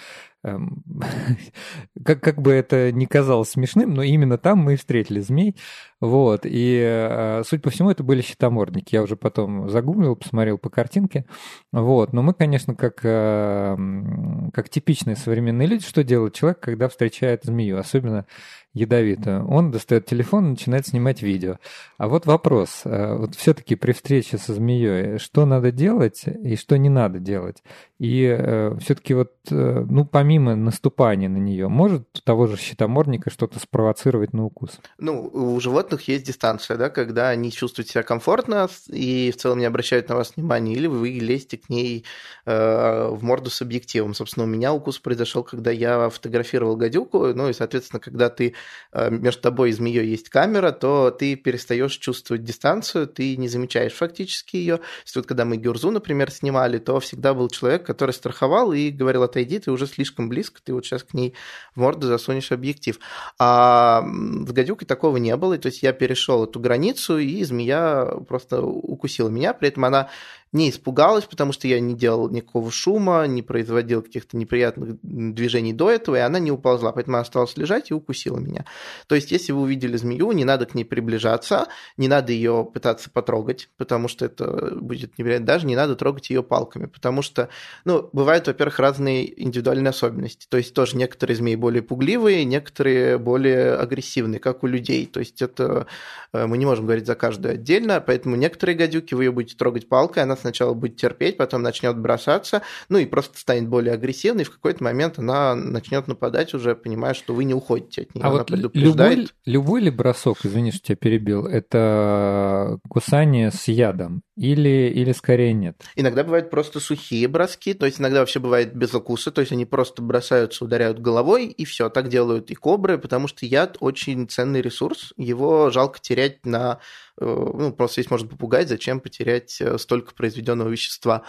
как, как бы это ни казалось смешным, но именно там мы и встретили змей. Вот. И, судя по всему, это были щитомордники. Я уже потом загуглил, посмотрел по картинке. Вот. Но мы, конечно, как, как типичные современные люди, что делает человек, когда встречает змею, особенно ядовитую? Он достает телефон и начинает снимать видео. А вот вопрос. Вот все-таки при встрече со змеей, что надо делать и что не надо делать? И все-таки вот, ну, помимо наступания на нее, может того же щитомордника что-то спровоцировать на укус? Ну, у животных есть дистанция, да, когда они чувствуют себя комфортно и в целом не обращают на вас внимания, или вы лезете к ней э, в морду с объективом. Собственно, у меня укус произошел, когда я фотографировал гадюку, ну и, соответственно, когда ты э, между тобой и змеей есть камера, то ты перестаешь чувствовать дистанцию, ты не замечаешь фактически ее. Если вот когда мы гюрзу, например, снимали, то всегда был человек, который страховал и говорил: отойди, ты уже слишком близко, ты вот сейчас к ней в морду засунешь объектив. А с гадюкой такого не было, то есть я перешел эту границу, и змея просто укусила меня, при этом она не испугалась, потому что я не делал никакого шума, не производил каких-то неприятных движений до этого, и она не уползла, поэтому она осталась лежать и укусила меня. То есть, если вы увидели змею, не надо к ней приближаться, не надо ее пытаться потрогать, потому что это будет невероятно, даже не надо трогать ее палками, потому что, ну, бывают, во-первых, разные индивидуальные особенности, то есть тоже некоторые змеи более пугливые, некоторые более агрессивные, как у людей, то есть это мы не можем говорить за каждую отдельно, поэтому некоторые гадюки, вы ее будете трогать палкой, она сначала будет терпеть, потом начнет бросаться, ну и просто станет более агрессивной, и в какой-то момент она начнет нападать уже, понимая, что вы не уходите от нее. А она вот предупреждает. Любой, любой ли бросок, извини, что тебя перебил, это кусание с ядом? Или, или скорее нет? Иногда бывают просто сухие броски, то есть иногда вообще бывает без укуса, то есть они просто бросаются, ударяют головой, и все. Так делают и кобры, потому что яд очень ценный ресурс, его жалко терять на... Ну, просто здесь можно попугать, зачем потерять столько произведенного вещества.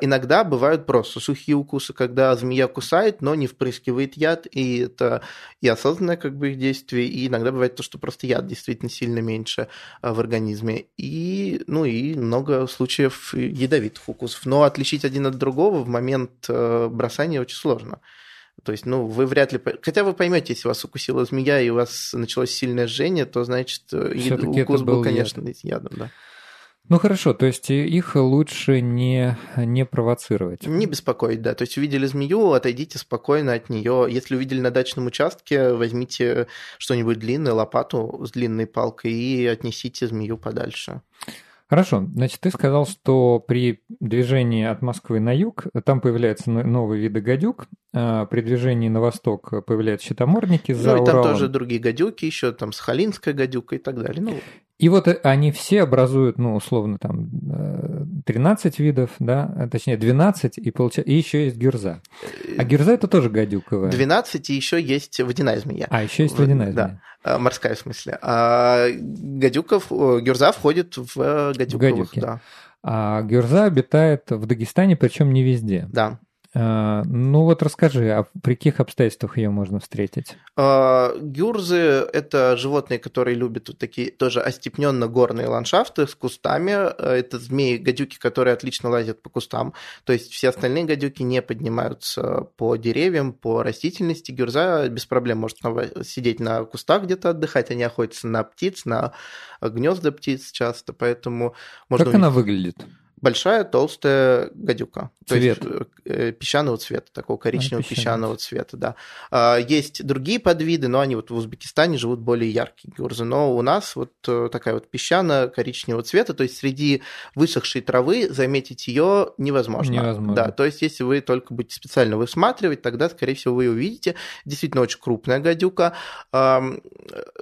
Иногда бывают просто сухие укусы, когда змея кусает, но не впрыскивает яд, и это и осознанное как бы их действие, и иногда бывает то, что просто яд действительно сильно меньше в организме. И, ну и много случаев ядовитых укусов. Но отличить один от другого в момент бросания очень сложно. То есть, ну, вы вряд ли... Хотя вы поймете, если вас укусила змея и у вас началось сильное жжение, то, значит, яд... укус был, был, конечно, яд. ядом. Да. Ну, хорошо, то есть их лучше не, не провоцировать. Не беспокоить, да. То есть увидели змею, отойдите спокойно от нее. Если увидели на дачном участке, возьмите что-нибудь длинное, лопату с длинной палкой и отнесите змею подальше. Хорошо, значит, ты сказал, что при движении от Москвы на юг там появляются новые виды гадюк, при движении на восток появляются щитомордники за Уралом. Ну и там тоже другие гадюки, еще там сахалинская гадюка и так далее. Ну. И вот они все образуют, ну, условно, там тринадцать видов, да, точнее двенадцать, и, получ... и еще есть гирза. А гирза – это тоже гадюковая. двенадцать, и еще есть водяная змея. А, еще есть водяная змея. Да. Морская, в смысле. А гадюков, гюрза входит в гадюковых. В да. А гюрза обитает в Дагестане, причем не везде. Да. А, ну вот расскажи, а при каких обстоятельствах ее можно встретить? А, гюрзы – это животные, которые любят вот такие тоже остепненно-горные ландшафты с кустами. Это змеи-гадюки, которые отлично лазят по кустам. То есть все остальные гадюки не поднимаются по деревьям, по растительности. Гюрза без проблем может сидеть на кустах где-то отдыхать. Они охотятся на птиц, на гнезда птиц часто, поэтому… Можно как увидеть... она выглядит? Большая толстая гадюка. Цвет. То есть песчаного цвета, такого коричневого а, песчаного цвета, да. Есть другие подвиды, но они вот в Узбекистане живут более яркие гюрзы. Но у нас вот такая вот песчано-коричневого цвета, то есть среди высохшей травы заметить ее невозможно. Невозможно. Да, то есть если вы только будете специально высматривать, тогда, скорее всего, вы ее увидите. Действительно очень крупная гадюка.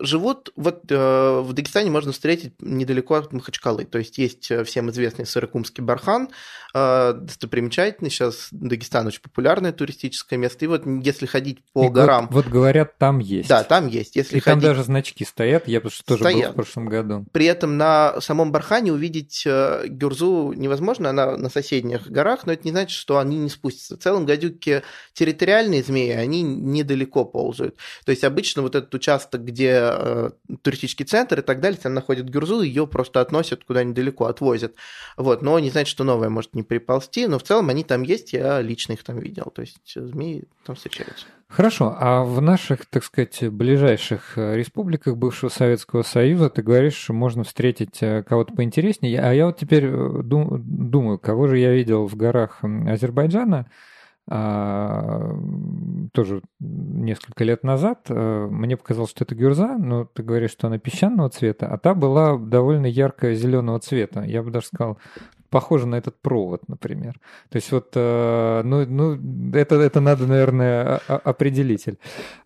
Живут, вот в Дагестане можно встретить недалеко от Махачкалы, то есть есть всем известный Сарыкум, бархан, достопримечательный. Сейчас Дагестан очень популярное туристическое место. И вот если ходить по и горам... Вот, вот говорят, там есть. Да, там есть. Если и ходить... там даже значки стоят. Я тоже стоят. был в прошлом году. При этом на самом бархане увидеть гюрзу невозможно. Она на соседних горах, но это не значит, что они не спустятся. В целом гадюки территориальные змеи, они недалеко ползают. То есть обычно вот этот участок, где туристический центр и так далее, там находят гюрзу, ее просто относят куда-нибудь далеко, отвозят. Вот. Но не значит, что новое может не приползти, но в целом они там есть, я лично их там видел, то есть змеи там встречаются. Хорошо, а в наших, так сказать, ближайших республиках бывшего Советского Союза ты говоришь, что можно встретить кого-то поинтереснее, а я вот теперь думаю, кого же я видел в горах Азербайджана, тоже несколько лет назад, мне показалось, что это гюрза, но ты говоришь, что она песчаного цвета, а та была довольно ярко зеленого цвета. Я бы даже сказал, похожа на этот провод, например. То есть вот, ну, ну это, это надо, наверное, определитель.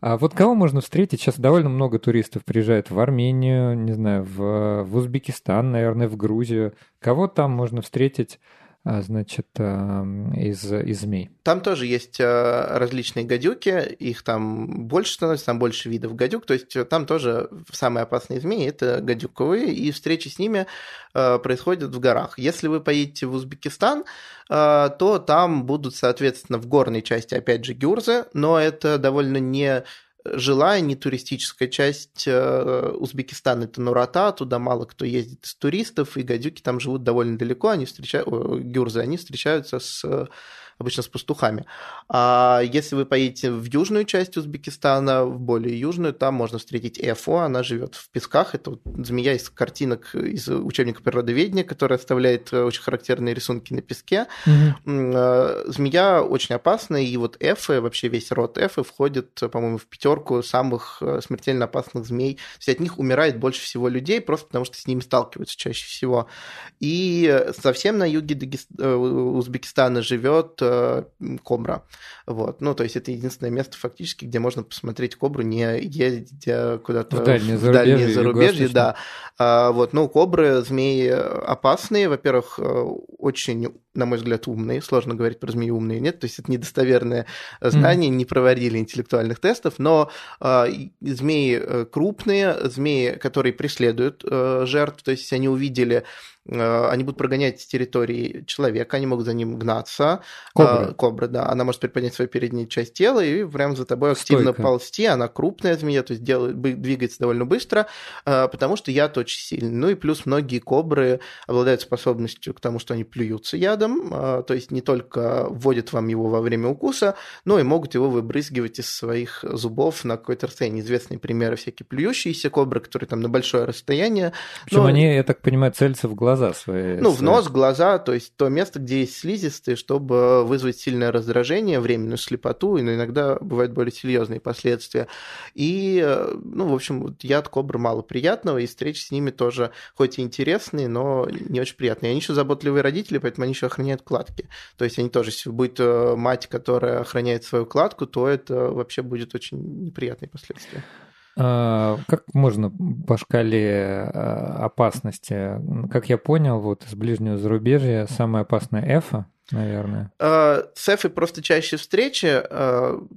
А вот кого можно встретить? Сейчас довольно много туристов приезжает в Армению, не знаю, в, в Узбекистан, наверное, в Грузию. Кого там можно встретить? Значит, из, из змей. Там тоже есть различные гадюки, их там больше становится, там больше видов гадюк, то есть там тоже самые опасные змеи – это гадюковые, и встречи с ними происходят в горах. Если вы поедете в Узбекистан, то там будут, соответственно, в горной части, опять же, гюрзы, но это довольно не... жилая, не туристическая часть Узбекистана – это Нурата, туда мало кто ездит из туристов, и гадюки там живут довольно далеко, они встречают, гюрзы, они встречаются с, обычно с пастухами. А если вы поедете в южную часть Узбекистана, в более южную, там можно встретить эфу, она живет в песках, это вот змея из картинок из учебника природоведения, которая оставляет очень характерные рисунки на песке. Mm-hmm. Змея очень опасная, и вот эфы, вообще весь род эфы входит, по-моему, в пятерку самых смертельно опасных змей. То есть от них умирает больше всего людей, просто потому что с ними сталкиваются чаще всего. И совсем на юге Дагест... Узбекистана живет кобра. Вот. Ну, то есть это единственное место фактически, где можно посмотреть кобру, не ездя куда-то в дальние в зарубежье. зарубежье да. а, вот. Ну, кобры, змеи опасные. Во-первых, очень, на мой взгляд, умные. Сложно говорить про змеи умные, нет. То есть это недостоверное знание, mm-hmm. не проводили интеллектуальных тестов, но Но змеи крупные, змеи, которые преследуют жертв, то есть они увидели, они будут прогонять с территории человека, они могут за ним гнаться. Кобра. Кобра, да. Она может приподнять свою переднюю часть тела и прям за тобой активно Стойка. ползти. Она крупная змея, то есть делает, двигается довольно быстро, потому что яд очень сильный. Ну и плюс многие кобры обладают способностью к тому, что они плюются ядом, то есть не только вводят вам его во время укуса, но и могут его выбрызгивать из своих зубов на какой-то расстоянии. Известные примеры всякие плюющиеся кобры, которые там на большое расстояние. Причем но... они, я так понимаю, целятся в глаза свои. Ну, свои... в нос, глаза, то есть то место, где есть слизистые, чтобы вызвать сильное раздражение, временную слепоту, но иногда бывают более серьезные последствия. И, ну, в общем, яд кобр мало приятного, и встречи с ними тоже хоть и интересные, но не очень приятные. Они еще заботливые родители, поэтому они еще охраняют кладки. То есть они тоже, если будет мать, которая охраняет свою кладку, то это вообще будет очень неприятные последствия. Как можно по шкале опасности? Как я понял, вот из ближнего зарубежья самая опасная эфа, наверное. С эфой просто чаще встречи.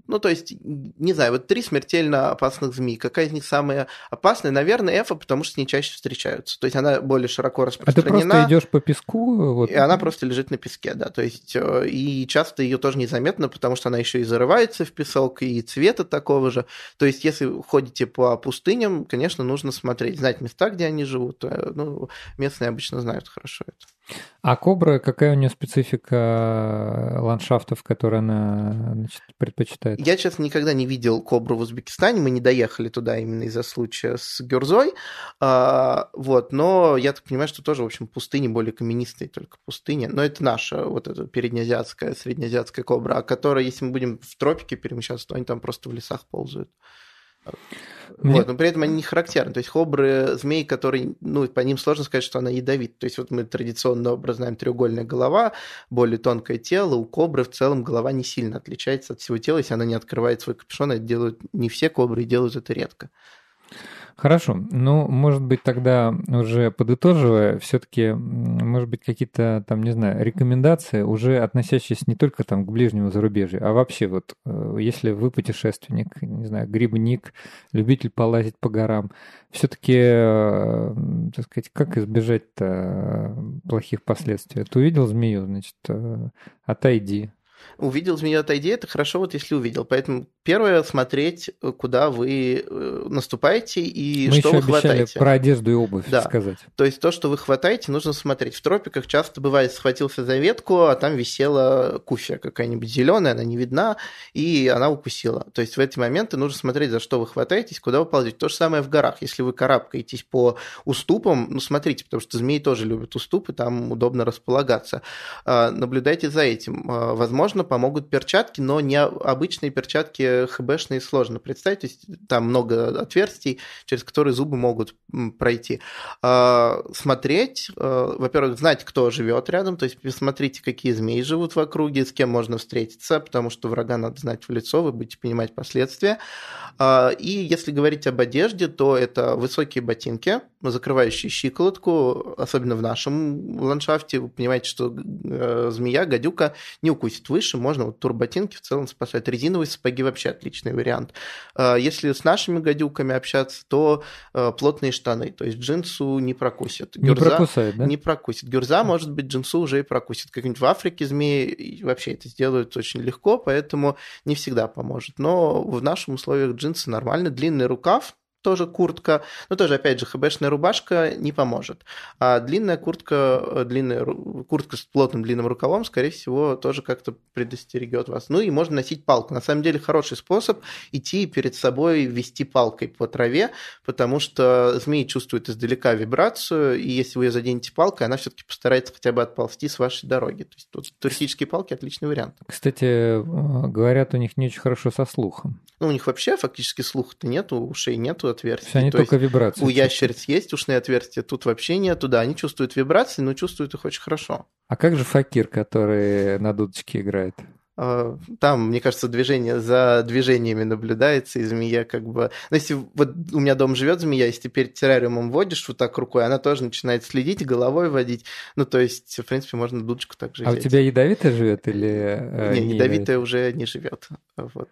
Ну, то есть, не знаю, вот три смертельно опасных змеи. Какая из них самая опасная? Наверное, эфа, потому что с ней чаще встречаются. То есть, она более широко распространена. А ты просто идешь по песку? Вот. И она просто лежит на песке, да. То есть, и часто ее тоже незаметно, потому что она еще и зарывается в песок, и цвета такого же. То есть, если ходите по пустыням, конечно, нужно смотреть, знать места, где они живут. Ну, местные обычно знают хорошо это. А кобра, какая у нее специфика ландшафтов, которые она, значит, предпочитает? Я, честно, никогда не видел кобру в Узбекистане, мы не доехали туда именно из-за случая с гюрзой, вот, но я так понимаю, что тоже, в общем, пустыни, более каменистые только пустыни, но это наша вот эта переднеазиатская, среднеазиатская кобра, которая, если мы будем в тропике перемещаться, то они там просто в лесах ползают. Мне... Вот, но при этом они не характерны. То есть кобры, змеи, которые, ну, по ним сложно сказать, что она ядовита. То есть вот мы традиционно образ знаем: треугольная голова, более тонкое тело. У кобры в целом голова не сильно отличается от всего тела, если она не открывает свой капюшон. Это делают не все кобры, делают это редко. Хорошо. Ну, может быть, тогда уже подытоживая, все-таки, может быть, какие-то там, не знаю, рекомендации, уже относящиеся не только там к ближнему зарубежью, а вообще вот, если вы путешественник, не знаю, грибник, любитель полазить по горам, все-таки, так сказать, как избежать-то плохих последствий? Ты увидел змею, значит, отойди. Увидел змею, отойди, это хорошо, вот если увидел. Поэтому первое — смотреть, куда вы наступаете и мы что вы хватаете. Мы еще про одежду и обувь да. сказать. То есть то, что вы хватаете, нужно смотреть. В тропиках часто бывает, схватился за ветку, а там висела куфия какая-нибудь зеленая, она не видна, и она укусила. То есть в эти моменты нужно смотреть, за что вы хватаетесь, куда вы ползете. То же самое в горах. Если вы карабкаетесь по уступам, ну смотрите, потому что змеи тоже любят уступы, там удобно располагаться. Наблюдайте за этим. Возможно, помогут перчатки, но не обычные перчатки хэбэшные сложно представить, то есть там много отверстий, через которые зубы могут пройти. Смотреть, во-первых, знать, кто живет рядом, то есть посмотрите, какие змеи живут в округе, с кем можно встретиться, потому что врага надо знать в лицо, вы будете понимать последствия. И если говорить об одежде, то это высокие ботинки, закрывающие щиколотку, особенно в нашем ландшафте, вы понимаете, что змея, гадюка не укусит выше, больше, можно вот турботинки в целом спасать. Резиновые сапоги вообще отличный вариант. Если с нашими гадюками общаться, то плотные штаны, то есть джинсу не прокусит. Гюрза не прокусает, да? Не прокусит. Гюрза, да. Может быть, джинсу уже и прокусит. Как-нибудь в Африке змеи вообще это сделают очень легко, поэтому не всегда поможет. Но в наших условиях джинсы нормально, длинный рукав, тоже куртка, но тоже, опять же, хэбэшная рубашка не поможет. А длинная куртка, длинная куртка с плотным длинным рукавом, скорее всего, тоже как-то предостерегет вас. Ну и можно носить палку. На самом деле, хороший способ идти перед собой вести палкой по траве, потому что змеи чувствуют издалека вибрацию, и если вы ее заденете палкой, она все-таки постарается хотя бы отползти с вашей дороги. То есть тут туристические палки – отличный вариант. Кстати, говорят, у них не очень хорошо со слухом. Ну, у них вообще фактически слуха-то нету, ушей нету, отверстий. Они то только есть, вибрации. У ящериц есть ушные отверстия, тут вообще нету. Да, они чувствуют вибрации, но чувствуют их очень хорошо. А как же факир, который на дудочке играет? Там, мне кажется, движение за движениями наблюдается, и змея как бы... Ну, если вот у меня дома живет змея, если теперь террариумом водишь вот так рукой, она тоже начинает следить, головой водить. Ну, то есть, в принципе, можно дудочку так же взять. А у тебя ядовитая живет или... Не, не ядовитая уже не живет. Вот,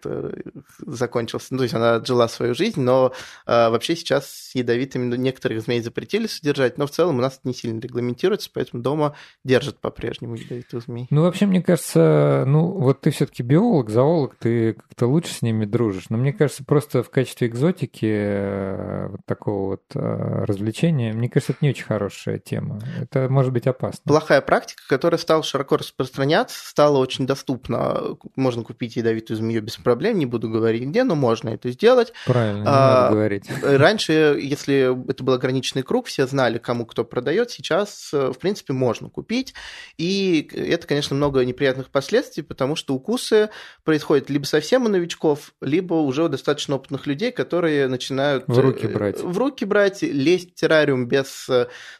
закончился. Ну, то есть, она жила свою жизнь, но а, вообще сейчас с ядовитыми некоторых змей запретили содержать, но в целом у нас это не сильно регламентируется, поэтому дома держат по-прежнему ядовитых змей. Ну, вообще, мне кажется, ну, вот Вот ты все-таки биолог, зоолог, ты как-то лучше с ними дружишь. Но мне кажется, просто в качестве экзотики вот такого вот развлечения, мне кажется, это не очень хорошая тема. Это может быть опасно. Плохая практика, которая стала широко распространяться, стала очень доступна. Можно купить ядовитую змею без проблем, не буду говорить где, но можно это сделать. Правильно, а, не надо говорить. Раньше, если это был ограниченный круг, все знали, кому кто продает. Сейчас, в принципе, можно купить. И это, конечно, много неприятных последствий, потому что что укусы происходят либо совсем у новичков, либо уже у достаточно опытных людей, которые начинают в руки брать, в руки брать лезть в террариум без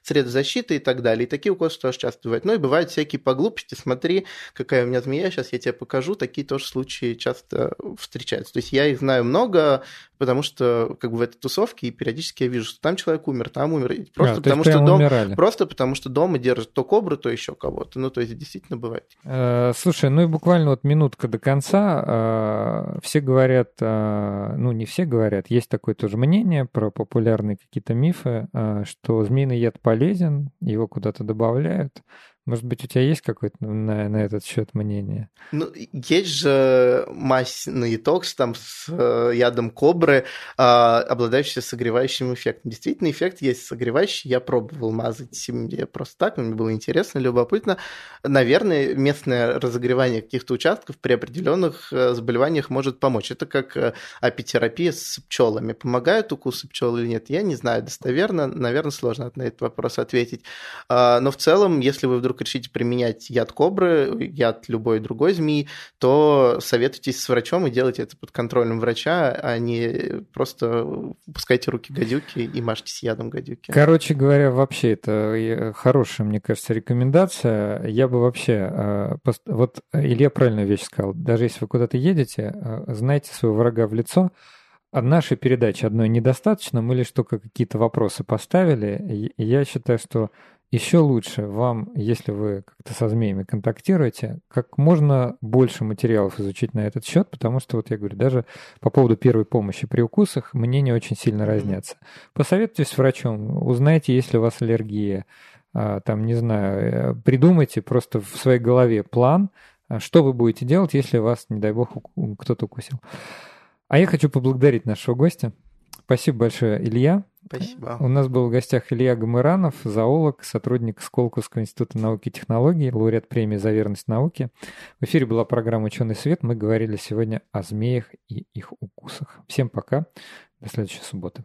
средств защиты и так далее. И такие укусы тоже часто бывают. Ну и бывают всякие по глупости. Смотри, какая у меня змея, сейчас я тебе покажу. Такие тоже случаи часто встречаются. То есть я их знаю много, потому что как бы в этой тусовке и периодически я вижу, что там человек умер, там умер. Просто, а, потому, что дом... Просто потому что дома держат то кобру, то еще кого-то. Ну то есть действительно бывает. Э, слушай, ну и буквально вот минутка до конца. Все говорят, ну не все говорят, есть такое тоже мнение про популярные какие-то мифы, что змеиный яд полезен, его куда-то добавляют. Может быть, у тебя есть какое-то на, на этот счет мнение? Ну, есть же мазь на детокс там с э, ядом кобры, э, обладающая согревающим эффектом. Действительно, эффект есть согревающий. Я пробовал мазать себе просто так, мне было интересно, любопытно. Наверное, местное разогревание каких-то участков при определенных заболеваниях может помочь. Это как апитерапия с пчелами. Помогают укусы пчел или нет? Я не знаю достоверно. Наверное, сложно на этот вопрос ответить. Э, но в целом, если вы вдруг решите применять яд кобры, яд любой другой змеи, то советуйтесь с врачом и делайте это под контролем врача, а не просто пускайте руки гадюки и мажьтесь ядом гадюки. Короче говоря, вообще это хорошая, мне кажется, рекомендация. Я бы вообще... Вот Илья правильную вещь сказал. Даже если вы куда-то едете, знайте своего врага в лицо. От нашей передачи одной недостаточно. Мы лишь только какие-то вопросы поставили. Я считаю, что еще лучше вам, если вы как-то со змеями контактируете, как можно больше материалов изучить на этот счет, потому что, вот я говорю, даже по поводу первой помощи при укусах мнения очень сильно разнятся. Посоветуйтесь с врачом, узнайте, есть ли у вас аллергия, там, не знаю, придумайте просто в своей голове план, что вы будете делать, если вас, не дай бог, кто-то укусил. А я хочу поблагодарить нашего гостя. Спасибо большое, Илья. Спасибо. У нас был в гостях Илья Гомыранов, зоолог, сотрудник Сколковского института науки и технологий, лауреат премии «За верность науке». В эфире была программа «Учёный свет». Мы говорили сегодня о змеях и их укусах. Всем пока. До следующей субботы.